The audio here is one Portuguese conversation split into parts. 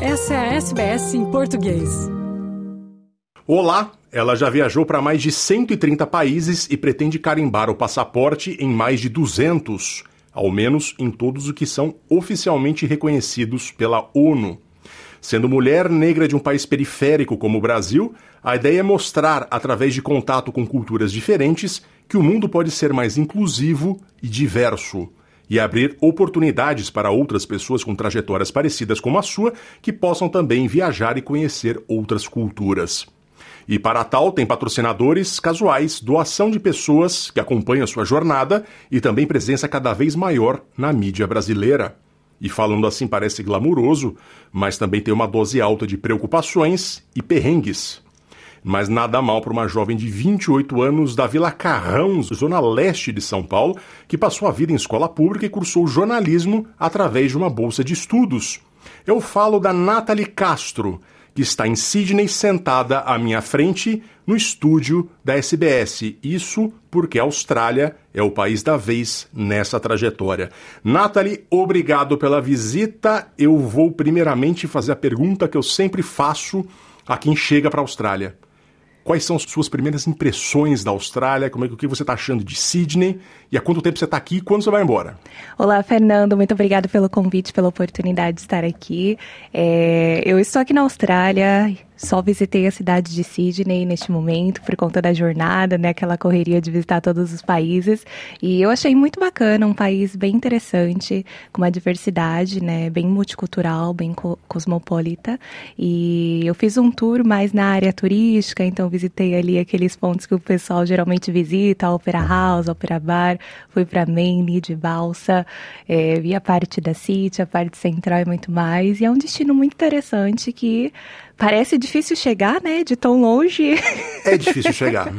Essa é a SBS em português. Olá! Ela já viajou para mais de 130 países e pretende carimbar o passaporte em mais de 200, ao menos em todos os que são oficialmente reconhecidos pela ONU. Sendo mulher negra de um país periférico como o Brasil, a ideia é mostrar, através de contato com culturas diferentes, que o mundo pode ser mais inclusivo e diverso, e abrir oportunidades para outras pessoas com trajetórias parecidas como a sua, que possam também viajar e conhecer outras culturas. E para tal, tem patrocinadores, casuais, doação de pessoas que acompanham sua jornada e também presença cada vez maior na mídia brasileira. E falando assim parece glamuroso, mas também tem uma dose alta de preocupações e perrengues. Mas nada mal para uma jovem de 28 anos da Vila Carrão, zona leste de São Paulo, que passou a vida em escola pública e cursou jornalismo através de uma bolsa de estudos. Eu falo da Nataly Castro, que está em Sydney sentada à minha frente no estúdio da SBS. Isso porque a Austrália é o país da vez nessa trajetória. Nataly, obrigado pela visita. Eu vou primeiramente fazer a pergunta que eu sempre faço a quem chega para a Austrália. Quais são as suas primeiras impressões da Austrália? O que você está achando de Sydney? E há quanto tempo você está aqui e quando você vai embora? Olá, Fernando. Muito obrigada pelo convite, pela oportunidade de estar aqui. Eu estou aqui na Austrália, só visitei a cidade de Sydney neste momento, por conta da jornada, né? Aquela correria de visitar todos os países. E eu achei muito bacana, um país bem interessante, com uma diversidade, né? Bem multicultural, bem cosmopolita. E eu fiz um tour mais na área turística, então visitei ali aqueles pontos que o pessoal geralmente visita, a Opera House, a Opera Bar, fui para Maine de balsa, vi a parte da City, a parte central e muito mais. E é um destino muito interessante que parece difícil chegar, né? De tão longe. É difícil chegar.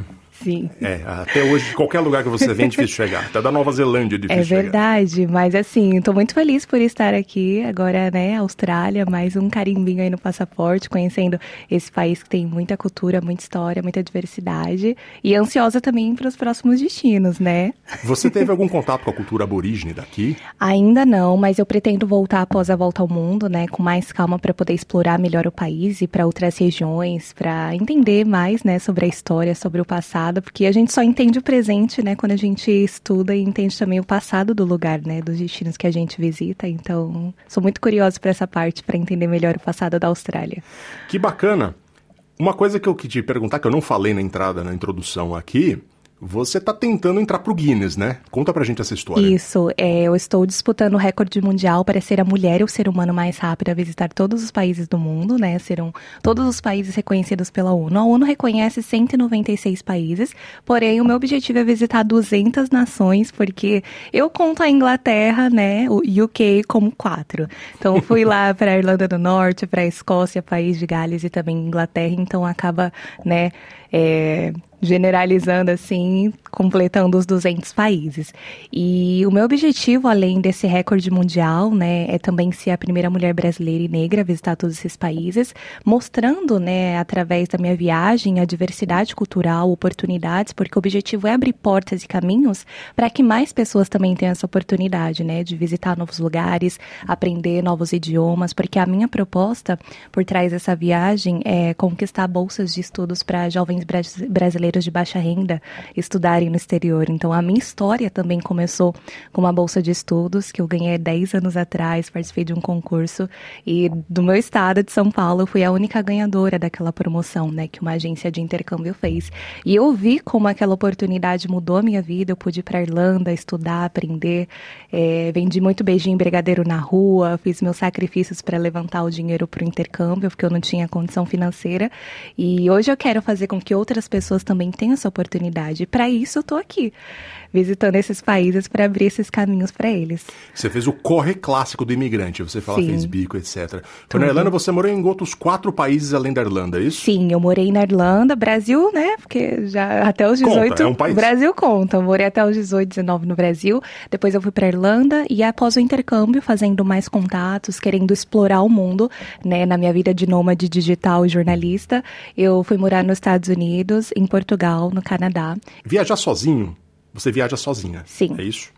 Sim. Até hoje, qualquer lugar que você vem é difícil chegar. Até da Nova Zelândia é difícil chegar. É verdade, mas assim, estou muito feliz por estar aqui agora, né, Austrália, mais um carimbinho aí no passaporte, conhecendo esse país que tem muita cultura, muita história, muita diversidade e ansiosa também para os próximos destinos, né? Você teve algum contato com a cultura aborígene daqui? Ainda não, mas eu pretendo voltar após a volta ao mundo, né, com mais calma para poder explorar melhor o país e para outras regiões, para entender mais, né, sobre a história, sobre o passado. Porque a gente só entende o presente, né? Quando a gente estuda e entende também o passado do lugar, né? Dos destinos que a gente visita. Então, sou muito curiosa para essa parte, para entender melhor o passado da Austrália. Que bacana! Uma coisa que eu queria te perguntar, que eu não falei na entrada, na introdução aqui... Você está tentando entrar para o Guinness, né? Conta pra gente essa história. Isso, eu estou disputando o recorde mundial para ser a mulher e o ser humano mais rápido a visitar todos os países do mundo, né? Serão todos os países reconhecidos pela ONU. A ONU reconhece 196 países, porém o meu objetivo é visitar 200 nações, porque eu conto a Inglaterra, né? O UK como 4. Então fui lá para a Irlanda do Norte, para a Escócia, País de Gales e também Inglaterra, então acaba, né? Generalizando assim, completando os 200 países. E o meu objetivo, além desse recorde mundial, né, é também ser a primeira mulher brasileira e negra a visitar todos esses países, mostrando, né, através da minha viagem, a diversidade cultural, oportunidades, porque o objetivo é abrir portas e caminhos para que mais pessoas também tenham essa oportunidade, né, de visitar novos lugares, aprender novos idiomas, porque a minha proposta por trás dessa viagem é conquistar bolsas de estudos para jovens brasileiros de baixa renda estudarem no exterior. Então, a minha história também começou com uma bolsa de estudos que eu ganhei 10 anos atrás, participei de um concurso e do meu estado de São Paulo eu fui a única ganhadora daquela promoção, né, que uma agência de intercâmbio fez. E eu vi como aquela oportunidade mudou a minha vida, eu pude ir para a Irlanda estudar, aprender, vendi muito beijinho e brigadeiro na rua, fiz meus sacrifícios para levantar o dinheiro para o intercâmbio, porque eu não tinha condição financeira. E hoje eu quero fazer com que outras pessoas também tem essa oportunidade. Para isso eu estou aqui, visitando esses países para abrir esses caminhos para eles. Você fez o corre clássico do imigrante, você fala, sim, fez bico, etc. Então, na Irlanda você morou em outros 4 países além da Irlanda, é isso? Sim, eu morei na Irlanda, Brasil, né, porque já até os 18... Conta, é um país. Brasil conta, eu morei até os 18, 19 no Brasil, depois eu fui para Irlanda e após o intercâmbio, fazendo mais contatos, querendo explorar o mundo, né, na minha vida de nômade digital e jornalista, eu fui morar nos Estados Unidos, em Portugal, no Canadá. Viajar sozinho? Você viaja sozinha? Sim. É isso?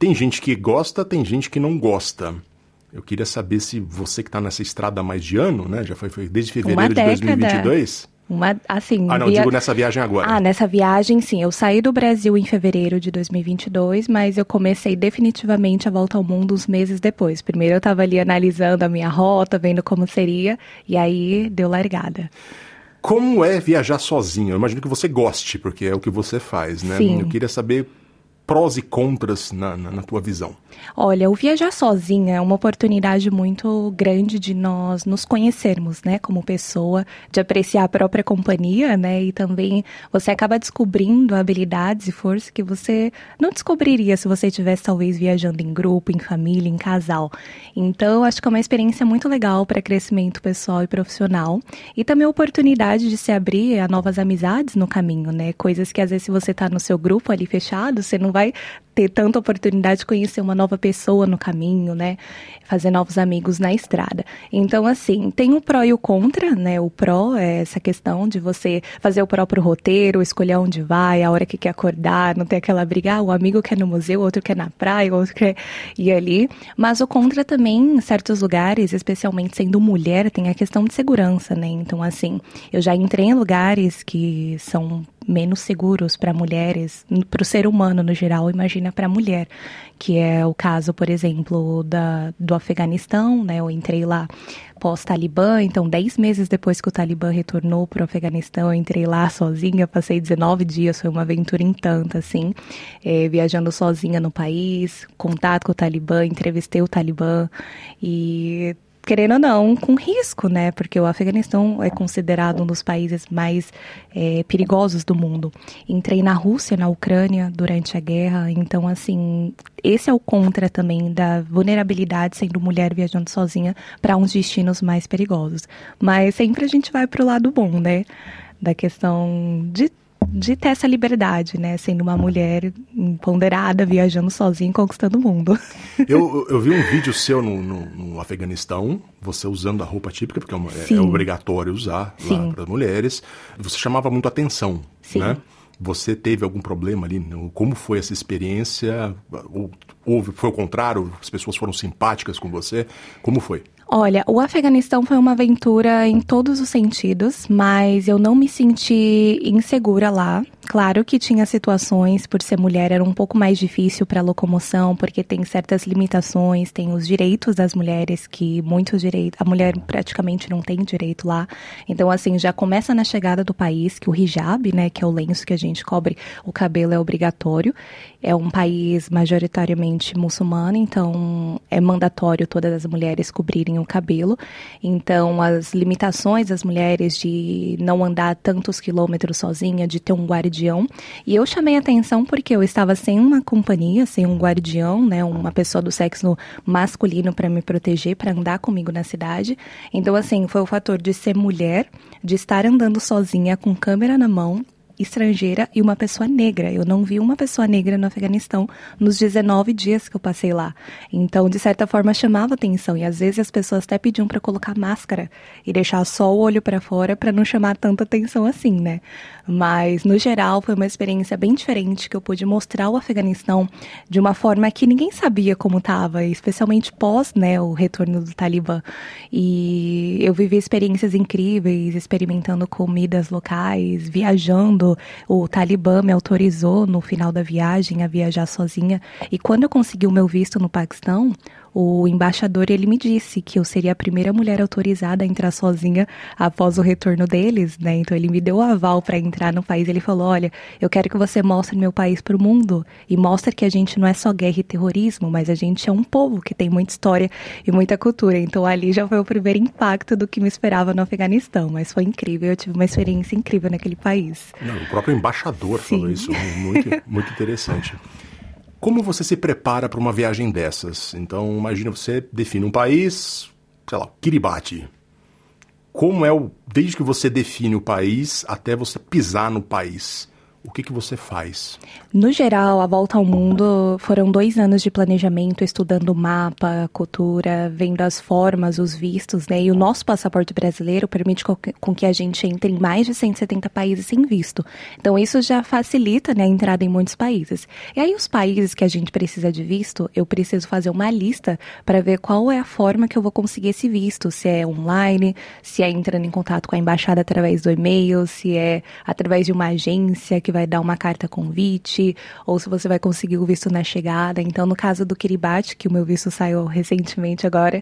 Tem gente que gosta, tem gente que não gosta. Eu queria saber se você que está nessa estrada há mais de ano, né? Já foi desde fevereiro de 2022... digo nessa viagem agora. Nessa viagem, sim. Eu saí do Brasil em fevereiro de 2022, mas eu comecei definitivamente a volta ao mundo uns meses depois. Primeiro eu estava ali analisando a minha rota, vendo como seria, e aí deu largada. Como é viajar sozinho? Eu imagino que você goste, porque é o que você faz, né? Sim. Eu queria saber prós e contras na tua visão. Olha, o viajar sozinha é uma oportunidade muito grande de nós nos conhecermos, né, como pessoa, de apreciar a própria companhia, né, e também você acaba descobrindo habilidades e forças que você não descobriria se você estivesse talvez viajando em grupo, em família, em casal. Então, acho que é uma experiência muito legal para crescimento pessoal e profissional e também a oportunidade de se abrir a novas amizades no caminho, né, coisas que às vezes se você está no seu grupo ali fechado, você não vai ter tanta oportunidade de conhecer uma nova pessoa no caminho, né? Fazer novos amigos na estrada. Então, assim, tem o pró e o contra, né? O pró é essa questão de você fazer o próprio roteiro, escolher onde vai, a hora que quer acordar, não ter aquela briga, o amigo quer no museu, outro quer na praia, outro quer ir ali. Mas o contra também, em certos lugares, especialmente sendo mulher, tem a questão de segurança, né? Então, assim, eu já entrei em lugares que são menos seguros para mulheres, para o ser humano no geral, imagina para a mulher, que é o caso, por exemplo, do Afeganistão, né? Eu entrei lá pós-Talibã, então 10 meses depois que o Talibã retornou para o Afeganistão, eu entrei lá sozinha, passei 19 dias, foi uma aventura em tanto, assim, viajando sozinha no país, contato com o Talibã, entrevistei o Talibã e... Querendo ou não, com risco, né? Porque o Afeganistão é considerado um dos países mais perigosos do mundo. Entrei na Rússia, na Ucrânia, durante a guerra. Então, assim, esse é o contra também da vulnerabilidade sendo mulher viajando sozinha para uns destinos mais perigosos. Mas sempre a gente vai pro lado bom, né? Da questão de ter essa liberdade, né? Sendo uma mulher empoderada, viajando sozinha, conquistando o mundo. Eu vi um vídeo seu no Afeganistão, você usando a roupa típica, porque é obrigatório usar lá para as mulheres. Você chamava muito atenção, sim, né? Você teve algum problema ali? Como foi essa experiência? Ou foi o contrário? As pessoas foram simpáticas com você? Como foi? Olha, o Afeganistão foi uma aventura em todos os sentidos, mas eu não me senti insegura lá. Claro que tinha situações, por ser mulher, era um pouco mais difícil para a locomoção, porque tem certas limitações, tem os direitos das mulheres, que muitos direitos, a mulher praticamente não tem direito lá. Então, assim, já começa na chegada do país, que o hijab, né, que é o lenço que a gente cobre o cabelo, é obrigatório. É um país majoritariamente muçulmano, então é mandatório todas as mulheres cobrirem o cabelo. Então, as limitações das mulheres de não andar tantos quilômetros sozinha, de ter um guardião. E eu chamei atenção porque eu estava sem uma companhia, sem um guardião, né? Uma pessoa do sexo masculino para me proteger, para andar comigo na cidade. Então, assim, foi o fator de ser mulher, de estar andando sozinha com câmera na mão, estrangeira e uma pessoa negra. Eu não vi uma pessoa negra no Afeganistão nos 19 dias que eu passei lá. Então, de certa forma, chamava atenção. E às vezes as pessoas até pediam para colocar máscara e deixar só o olho para fora para não chamar tanta atenção assim, né? Mas, no geral, foi uma experiência bem diferente que eu pude mostrar o Afeganistão de uma forma que ninguém sabia como estava, especialmente pós, né, o retorno do Talibã. E eu vivi experiências incríveis, experimentando comidas locais, viajando. O Talibã me autorizou no final da viagem a viajar sozinha e quando eu consegui o meu visto no Paquistão, o embaixador ele me disse que eu seria a primeira mulher autorizada a entrar sozinha após o retorno deles, né? Então ele me deu o aval para entrar no país. Ele falou, olha, eu quero que você mostre meu país para o mundo e mostre que a gente não é só guerra e terrorismo, mas a gente é um povo que tem muita história e muita cultura. Então ali já foi o primeiro impacto do que me esperava no Afeganistão, mas foi incrível, eu tive uma experiência incrível naquele país. O próprio embaixador falou isso, muito, muito interessante. Como você se prepara para uma viagem dessas? Então, imagina, você define um país, sei lá, Kiribati. Como é desde que você define o país até você pisar no país? o que você faz? No geral, a volta ao mundo foram 2 anos de planejamento, estudando o mapa, cultura, vendo as formas, os vistos, né? E o nosso passaporte brasileiro permite com que a gente entre em mais de 170 países sem visto. Então, isso já facilita, né, a entrada em muitos países. E aí, os países que a gente precisa de visto, eu preciso fazer uma lista para ver qual é a forma que eu vou conseguir esse visto, se é online, se é entrando em contato com a embaixada através do e-mail, se é através de uma agência que vai dar uma carta convite, ou se você vai conseguir o visto na chegada. Então, no caso do Kiribati, que o meu visto saiu recentemente agora,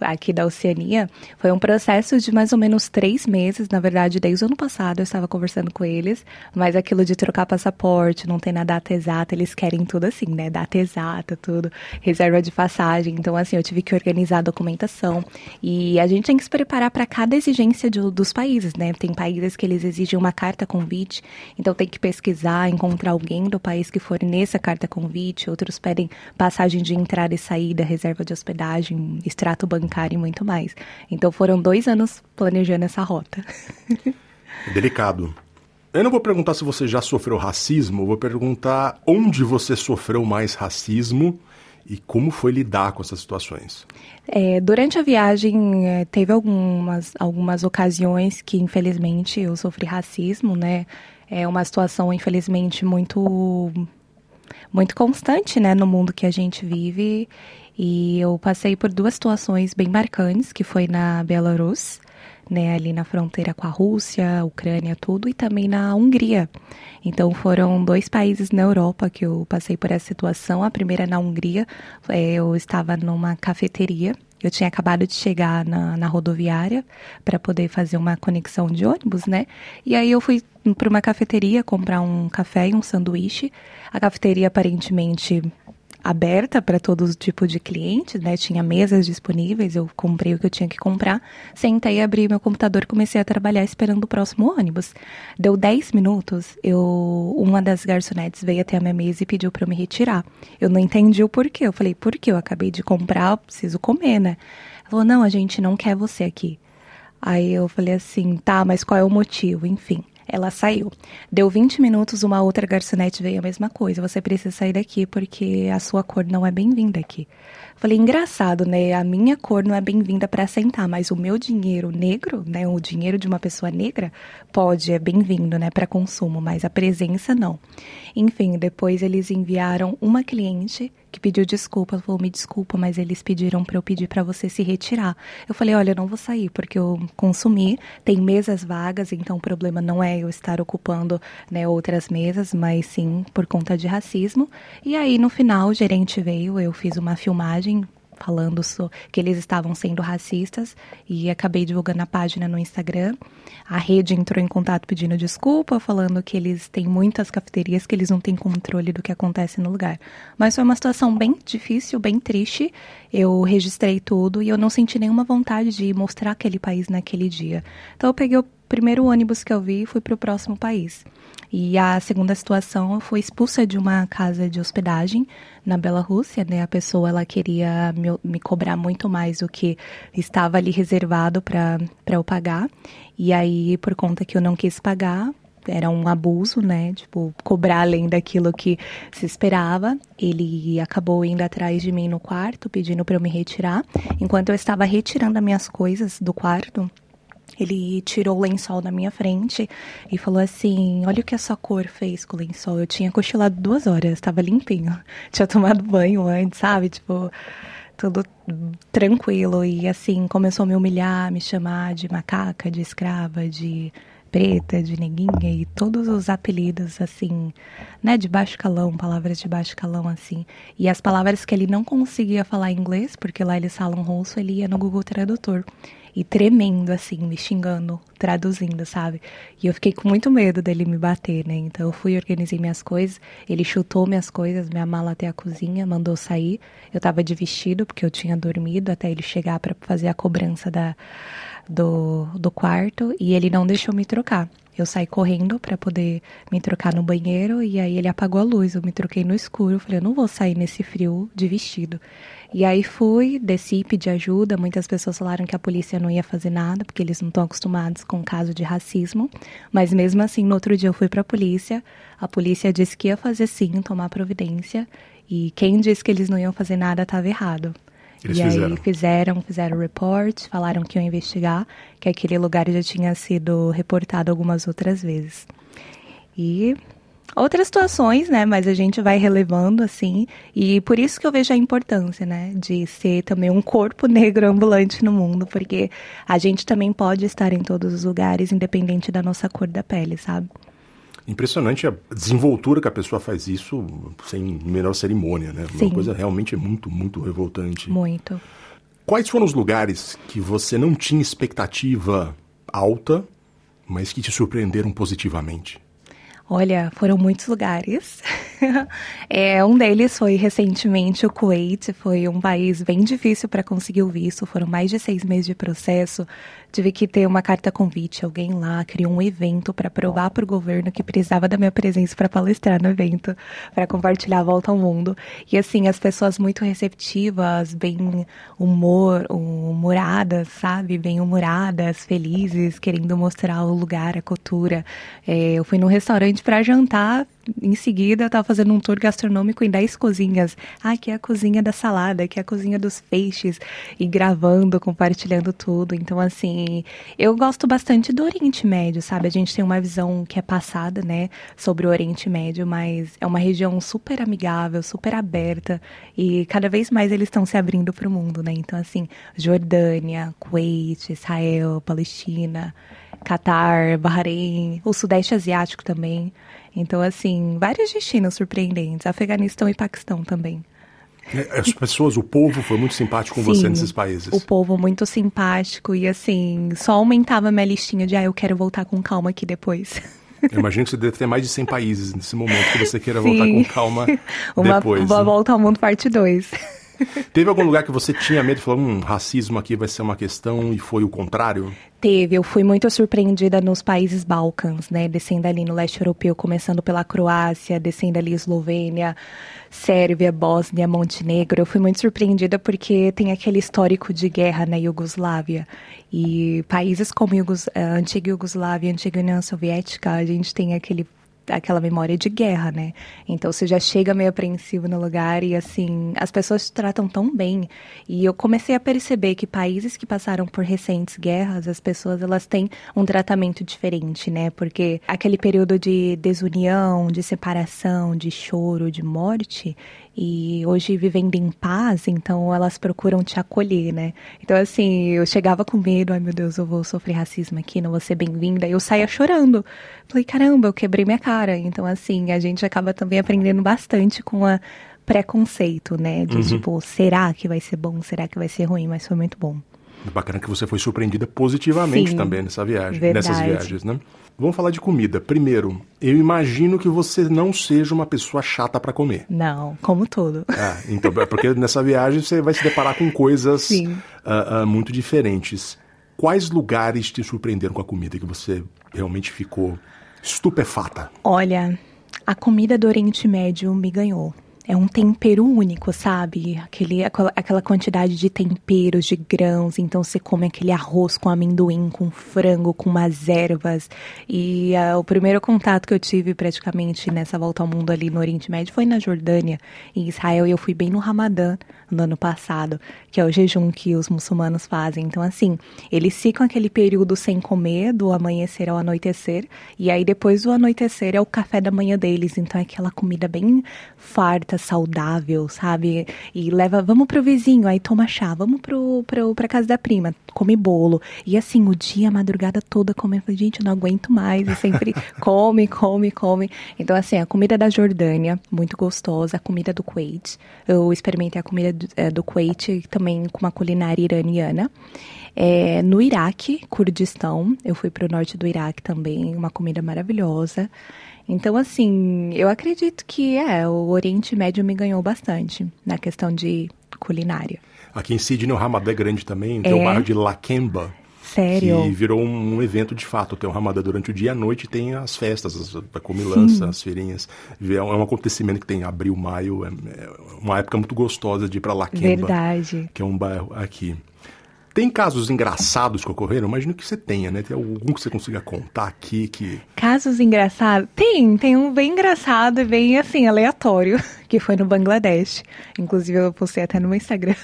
aqui da Oceania, foi um processo de mais ou menos 3 meses, na verdade, desde o ano passado eu estava conversando com eles, mas aquilo de trocar passaporte, não tem na data exata, eles querem tudo assim, né, data exata, tudo, reserva de passagem, então assim, eu tive que organizar a documentação, e a gente tem que se preparar para cada exigência dos países, né, tem países que eles exigem uma carta convite, então tem que pesquisar, encontrar alguém do país que forneça carta convite, outros pedem passagem de entrada e saída, reserva de hospedagem, extrato bancário e muito mais. Então foram 2 anos planejando essa rota. Delicado. Eu não vou perguntar se você já sofreu racismo, eu vou perguntar onde você sofreu mais racismo e como foi lidar com essas situações. Durante a viagem, teve algumas ocasiões que, infelizmente, eu sofri racismo, né? É uma situação, infelizmente, muito constante, né, no mundo que a gente vive. E eu passei por 2 situações bem marcantes, que foi na Bielorrússia, né, ali na fronteira com a Rússia, Ucrânia, tudo, e também na Hungria. Então foram 2 países na Europa que eu passei por essa situação. A primeira na Hungria, eu estava numa cafeteria, eu tinha acabado de chegar na rodoviária para poder fazer uma conexão de ônibus, né? E aí eu fui para uma cafeteria comprar um café e um sanduíche. A cafeteria aparentemente aberta para todo tipo de cliente, né? Tinha mesas disponíveis, eu comprei o que eu tinha que comprar, sentei, abri meu computador e comecei a trabalhar esperando o próximo ônibus. Deu 10 minutos, uma das garçonetes veio até a minha mesa e pediu para eu me retirar. Eu não entendi o porquê, eu falei, por quê? Eu acabei de comprar, eu preciso comer, né? Ela falou, não, a gente não quer você aqui. Aí eu falei assim, tá, mas qual é o motivo? Enfim. Ela saiu. Deu 20 minutos, uma outra garçonete veio, a mesma coisa. Você precisa sair daqui porque a sua cor não é bem-vinda aqui. Falei, engraçado, né? A minha cor não é bem-vinda para sentar, mas o meu dinheiro negro, né? O dinheiro de uma pessoa negra pode, é bem-vindo, né? Para consumo, mas a presença não. Enfim, depois eles enviaram uma cliente que pediu desculpa, falou, me desculpa, mas eles pediram para eu pedir para você se retirar. Eu falei, olha, eu não vou sair, porque eu consumi, tem mesas vagas, então o problema não é eu estar ocupando, né, outras mesas, mas sim por conta de racismo. E aí, no final, o gerente veio, eu fiz uma filmagem falando que eles estavam sendo racistas e acabei divulgando a página no Instagram. A rede entrou em contato pedindo desculpa, falando que eles têm muitas cafeterias, que eles não têm controle do que acontece no lugar. Mas foi uma situação bem difícil, bem triste. Eu registrei tudo e eu não senti nenhuma vontade de mostrar aquele país naquele dia. Então eu peguei o primeiro ônibus que eu vi e fui para o próximo país. E a segunda situação, eu fui expulsa de uma casa de hospedagem na Bielorrússia, né? A pessoa, ela queria me cobrar muito mais do que estava ali reservado para eu pagar. E aí, por conta que eu não quis pagar, era um abuso, né? Tipo, cobrar além daquilo que se esperava. Ele acabou indo atrás de mim no quarto, pedindo para eu me retirar. Enquanto eu estava retirando as minhas coisas do quarto, ele tirou o lençol da minha frente e falou assim, olha o que a sua cor fez com o lençol. Eu tinha cochilado 2 horas, estava limpinho. Tinha tomado banho antes, sabe? Tipo, tudo tranquilo. E assim, começou a me humilhar, me chamar de macaca, de escrava, de preta, de neguinha e todos os apelidos, assim, né, de baixo calão, palavras de baixo calão, assim. E as palavras que ele não conseguia falar em inglês, porque lá eles falam russo, ele ia no Google Tradutor. E tremendo, assim, me xingando, traduzindo, sabe? E eu fiquei com muito medo dele me bater, né? Então eu fui, organizei minhas coisas, ele chutou minhas coisas, minha mala até a cozinha, mandou sair. Eu tava de vestido, porque eu tinha dormido até ele chegar pra fazer a cobrança do quarto, e ele não deixou me trocar. Eu saí correndo para poder me trocar no banheiro e aí ele apagou a luz, eu me troquei no escuro, falei, eu não vou sair nesse frio de vestido. E aí fui, desci, pedi ajuda, muitas pessoas falaram que a polícia não ia fazer nada, porque eles não estão acostumados com o caso de racismo, mas mesmo assim, no outro dia eu fui para a polícia disse que ia fazer sim, tomar providência, e quem disse que eles não iam fazer nada estava errado. Eles aí fizeram report, falaram que iam investigar, que aquele lugar já tinha sido reportado algumas outras vezes. E outras situações, né, mas a gente vai relevando, assim, e por isso que eu vejo a importância, né, de ser também um corpo negro ambulante no mundo, porque a gente também pode estar em todos os lugares, independente da nossa cor da pele, sabe? Impressionante a desenvoltura que a pessoa faz isso sem menor cerimônia, né? Sim. Uma coisa realmente muito, muito revoltante. Muito. Quais foram os lugares que você não tinha expectativa alta, mas que te surpreenderam positivamente? Olha, foram muitos lugares. Um deles foi recentemente o Kuwait, foi um país bem difícil para conseguir o visto, foram mais de 6 meses de processo, tive que ter uma carta convite, alguém lá criou um evento para provar para o governo que precisava da minha presença para palestrar no evento, para compartilhar a volta ao mundo. E assim, as pessoas muito receptivas, bem humoradas, sabe? Bem humoradas, felizes, querendo mostrar o lugar, a cultura. Eu fui num restaurante para jantar, em seguida eu estava fazendo um tour gastronômico em 10 cozinhas. Ah, aqui é a cozinha da salada, aqui é a cozinha dos peixes, e gravando, compartilhando tudo. Então, assim, eu gosto bastante do Oriente Médio, sabe? A gente tem uma visão que é passada, né, sobre o Oriente Médio, mas é uma região super amigável, super aberta, e cada vez mais eles estão se abrindo para o mundo, né? Então, assim, Jordânia, Kuwait, Israel, Palestina, Catar, Bahrein, o Sudeste Asiático também. Então, assim, vários destinos surpreendentes. Afeganistão e Paquistão também. As pessoas, o povo foi muito simpático com Sim, você nesses países. O povo muito simpático e, assim, só aumentava minha listinha de, eu quero voltar com calma aqui depois. Eu imagino que você deve ter mais de 100 países nesse momento que você queira voltar com calma depois. Uma volta ao mundo parte 2. Teve algum lugar que você tinha medo e falou, racismo aqui vai ser uma questão e foi o contrário? Teve, eu fui muito surpreendida nos países Balcãs, né, descendo ali no leste europeu, começando pela Croácia, descendo ali Eslovênia, Sérvia, Bósnia, Montenegro. Eu fui muito surpreendida porque tem aquele histórico de guerra na Iugoslávia, e países como a antiga Iugoslávia, a antiga União Soviética, a gente tem aquela memória de guerra, né? Então você já chega meio apreensivo no lugar e, assim, as pessoas te tratam tão bem. E eu comecei a perceber que países que passaram por recentes guerras, as pessoas, elas têm um tratamento diferente, né? Porque aquele período de desunião, de separação, de choro, de morte, e hoje vivendo em paz, então elas procuram te acolher, né? Então, assim, eu chegava com medo, ai meu Deus, eu vou sofrer racismo aqui, não vou ser bem-vinda, e eu saía chorando. Falei, caramba, eu quebrei minha cara. Então, assim, a gente acaba também aprendendo bastante com o preconceito, né? De tipo, será que vai ser bom, será que vai ser ruim, mas foi muito bom. Bacana que você foi surpreendida positivamente Sim, também nessas viagens, né? Vamos falar de comida. Primeiro, eu imagino que você não seja uma pessoa chata para comer. Não, como tudo. Então, porque nessa viagem você vai se deparar com coisas muito diferentes. Quais lugares te surpreenderam com a comida que você realmente ficou estupefata? Olha, a comida do Oriente Médio me ganhou. É um tempero único, sabe? Aquela quantidade de temperos, de grãos. Então, você come aquele arroz com amendoim, com frango, com umas ervas. E o primeiro contato que eu tive praticamente nessa volta ao mundo ali no Oriente Médio foi na Jordânia, em Israel. E eu fui bem no Ramadã, no ano passado, que é o jejum que os muçulmanos fazem. Então, assim, eles ficam aquele período sem comer, do amanhecer ao anoitecer. E aí, depois do anoitecer, é o café da manhã deles. Então, é aquela comida bem farta, saudável, sabe? E leva, vamos pro vizinho, aí toma chá, vamos pra casa da prima, come bolo. E assim, o dia, a madrugada toda comendo. Eu falei, gente, eu não aguento mais. E sempre come. Então, assim, a comida da Jordânia, muito gostosa. A comida do Kuwait. Eu experimentei a comida do Kuwait também com uma culinária iraniana. No Iraque, Kurdistão, eu fui pro norte do Iraque também, uma comida maravilhosa. Então, assim, eu acredito que o Oriente Médio me ganhou bastante na questão de culinária. Aqui em Sydney, o Ramadã é grande também, tem o bairro de Lakemba. Sério? Que virou um evento de fato. Tem o Ramadã durante o dia e à noite tem as festas, a comilança, as feirinhas. É um acontecimento que tem em abril, maio. É uma época muito gostosa de ir para Lakemba, que é um bairro aqui. Tem casos engraçados que ocorreram? Imagino que você tenha, né? Tem algum que você consiga contar aqui que... Casos engraçados? Tem um bem engraçado e bem, assim, aleatório, que foi no Bangladesh. Inclusive, eu postei até no meu Instagram.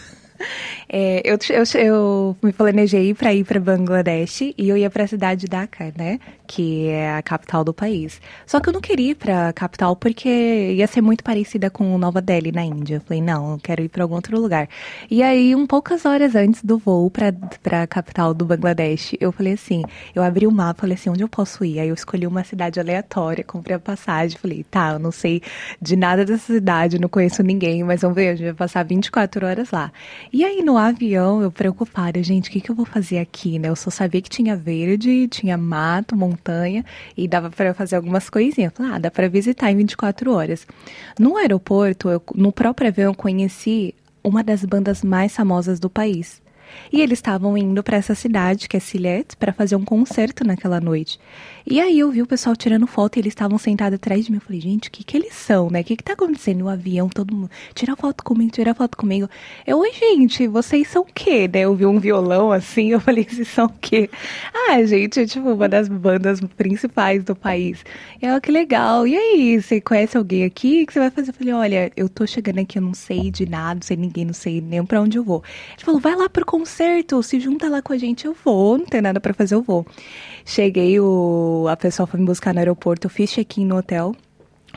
Eu me planejei para ir para Bangladesh e eu ia para a cidade de Dhaka, né? Que é a capital do país. Só que eu não queria ir para a capital porque ia ser muito parecida com Nova Delhi na Índia. Eu falei, não, eu quero ir para algum outro lugar. E aí, poucas horas antes do voo para a capital do Bangladesh, eu falei assim, eu abri o mapa, falei assim, onde eu posso ir? Aí eu escolhi uma cidade aleatória, comprei a passagem, falei, tá, eu não sei de nada dessa cidade, não conheço ninguém, mas vamos ver, a gente vai passar 24 horas lá. E aí, no avião, eu preocupada, gente, o que que eu vou fazer aqui, né? Eu só sabia que tinha verde, tinha mato, montanha, e dava pra fazer algumas coisinhas. Falei, ah, dá pra visitar em 24 horas. No aeroporto, no próprio avião, eu conheci uma das bandas mais famosas do país. E eles estavam indo para essa cidade, que é Silhet, para fazer um concerto naquela noite. E aí eu vi o pessoal tirando foto e eles estavam sentados atrás de mim. Eu falei, gente, o que eles são, né? O que tá acontecendo no avião? Todo mundo, tira foto comigo. Eu, oi, gente, vocês são o quê, né? Eu vi um violão assim, eu falei, vocês são o quê? Ah, gente, é tipo uma das bandas principais do país. E ela, que legal. E aí, você conhece alguém aqui? O que você vai fazer? Eu falei, olha, eu tô chegando aqui, eu não sei de nada, não sei ninguém, não sei nem pra onde eu vou. Ele falou, vai lá pro concerto, se junta lá com a gente, eu vou, não tem nada pra fazer, eu vou. Cheguei, a pessoa foi me buscar no aeroporto, eu fiz check-in no hotel,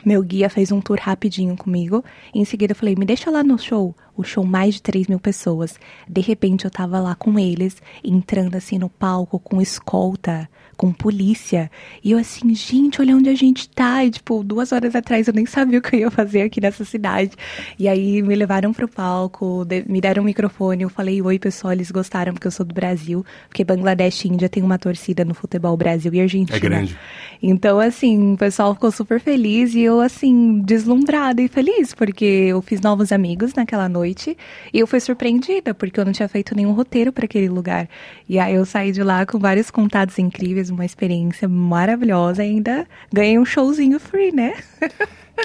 meu guia fez um tour rapidinho comigo, e em seguida eu falei, me deixa lá no show. O show, mais de 3 mil pessoas. De repente, eu tava lá com eles, entrando assim no palco, com escolta, com polícia. E eu assim, gente, olha onde a gente tá. E tipo, 2 horas atrás eu nem sabia o que eu ia fazer aqui nessa cidade. E aí, me levaram pro palco, me deram um microfone. Eu falei, oi, pessoal, eles gostaram, porque eu sou do Brasil. Porque Bangladesh e Índia tem uma torcida no futebol Brasil e Argentina. É grande. Então, assim, o pessoal ficou super feliz. E eu, assim, deslumbrada e feliz, porque eu fiz novos amigos naquela noite. E eu fui surpreendida, porque eu não tinha feito nenhum roteiro para aquele lugar. E aí eu saí de lá com vários contatos incríveis, uma experiência maravilhosa, e ainda ganhei um showzinho free, né?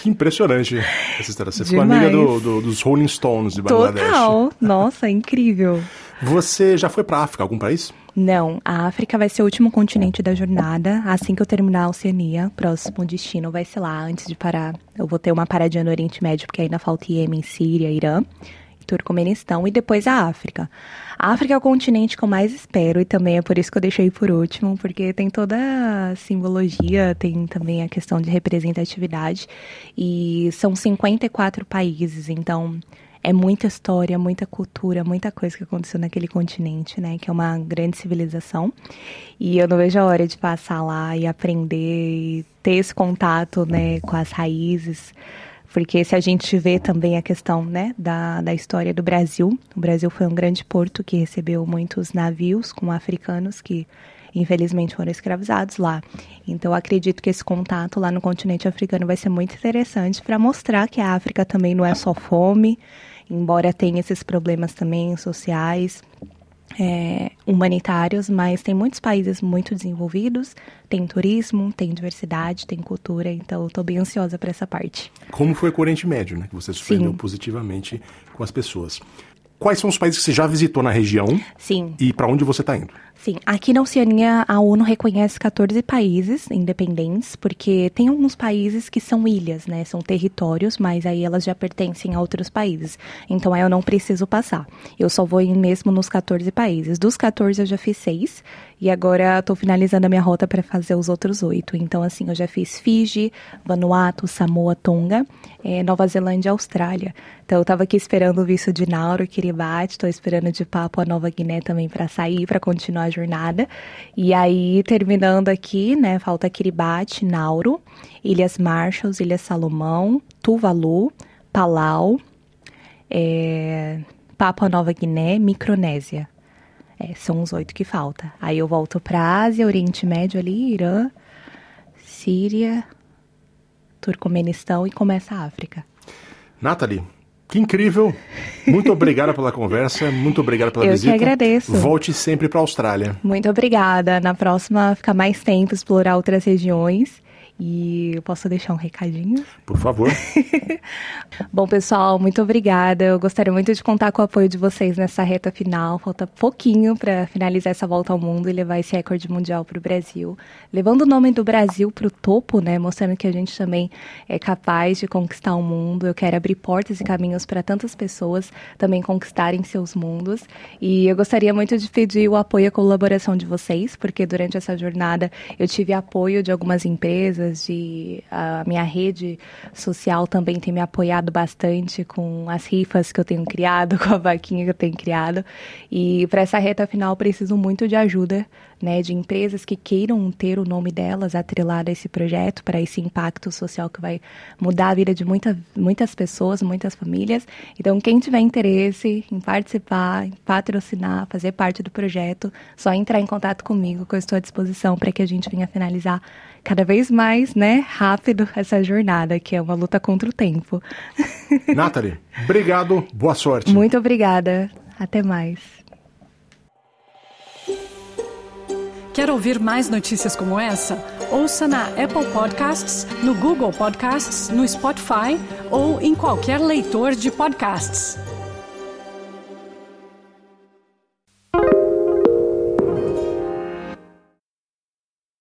Que impressionante essa história. Você ficou amiga dos Rolling Stones de Bangladesh. Total, nossa, incrível. Você já foi para a África, algum país? Não, a África vai ser o último continente da jornada. Assim que eu terminar a Oceania, próximo destino vai ser lá. Antes de parar, eu vou ter uma paradinha no Oriente Médio, porque ainda falta Iêmen, Síria, Irã, Turcomenistão e depois a África. A África é o continente que eu mais espero e também é por isso que eu deixei por último, porque tem toda a simbologia, tem também a questão de representatividade e são 54 países, então é muita história, muita cultura, muita coisa que aconteceu naquele continente, né, que é uma grande civilização e eu não vejo a hora de passar lá e aprender e ter esse contato, né, com as raízes. Porque se a gente vê também a questão, né, da história do Brasil, o Brasil foi um grande porto que recebeu muitos navios com africanos que, infelizmente, foram escravizados lá. Então, eu acredito que esse contato lá no continente africano vai ser muito interessante para mostrar que a África também não é só fome, embora tenha esses problemas também sociais, humanitários, mas tem muitos países muito desenvolvidos, tem turismo, tem diversidade, tem cultura, então eu tô bem ansiosa para essa parte. Como foi com o Oriente Médio, né? Que você surpreendeu positivamente com as pessoas. Quais são os países que você já visitou na região? Sim. E para onde você está indo? Sim. Aqui na Oceania, a ONU reconhece 14 países independentes, porque tem alguns países que são ilhas, né? São territórios, mas aí elas já pertencem a outros países. Então, aí eu não preciso passar. Eu só vou mesmo nos 14 países. Dos 14, eu já fiz 6. E agora estou finalizando a minha rota para fazer os outros 8. Então, assim, eu já fiz Fiji, Vanuatu, Samoa, Tonga, Nova Zelândia e Austrália. Então, eu estava aqui esperando o visto de Nauru, Kiribati, estou esperando de Papua Nova Guiné também para sair, para continuar a jornada. E aí, terminando aqui, né, falta Kiribati, Nauru, Ilhas Marshall, Ilhas Salomão, Tuvalu, Palau, Papua Nova Guiné, Micronésia. São os 8 que falta. Aí eu volto pra Ásia, Oriente Médio ali, Irã, Síria, Turcomenistão e começa a África. Nataly, Que incrível. Muito obrigada pela conversa, muito obrigada pela visita. Eu que agradeço. Volte sempre para a Austrália. Muito obrigada. Na próxima, fica mais tempo, explorar outras regiões. E eu posso deixar um recadinho? Por favor. Bom, pessoal, muito obrigada. Eu gostaria muito de contar com o apoio de vocês nessa reta final. Falta pouquinho para finalizar essa volta ao mundo e levar esse recorde mundial para o Brasil. Levando o nome do Brasil para o topo, né? Mostrando que a gente também é capaz de conquistar o mundo. Eu quero abrir portas e caminhos para tantas pessoas também conquistarem seus mundos. E eu gostaria muito de pedir o apoio e a colaboração de vocês, porque durante essa jornada eu tive apoio de algumas empresas, a minha rede social também tem me apoiado bastante com as rifas que eu tenho criado, com a vaquinha que eu tenho criado. E para essa reta final, preciso muito de ajuda, né, de empresas que queiram ter o nome delas atrelado a esse projeto, para esse impacto social que vai mudar a vida de muitas pessoas, muitas famílias. Então, quem tiver interesse em participar, em patrocinar, fazer parte do projeto, só entrar em contato comigo, que eu estou à disposição para que a gente venha finalizar cada vez mais, né, rápido essa jornada, que é uma luta contra o tempo. Nataly, obrigado, boa sorte. Muito obrigada, até mais. Quer ouvir mais notícias como essa? Ouça na Apple Podcasts, no Google Podcasts, no Spotify ou em qualquer leitor de podcasts.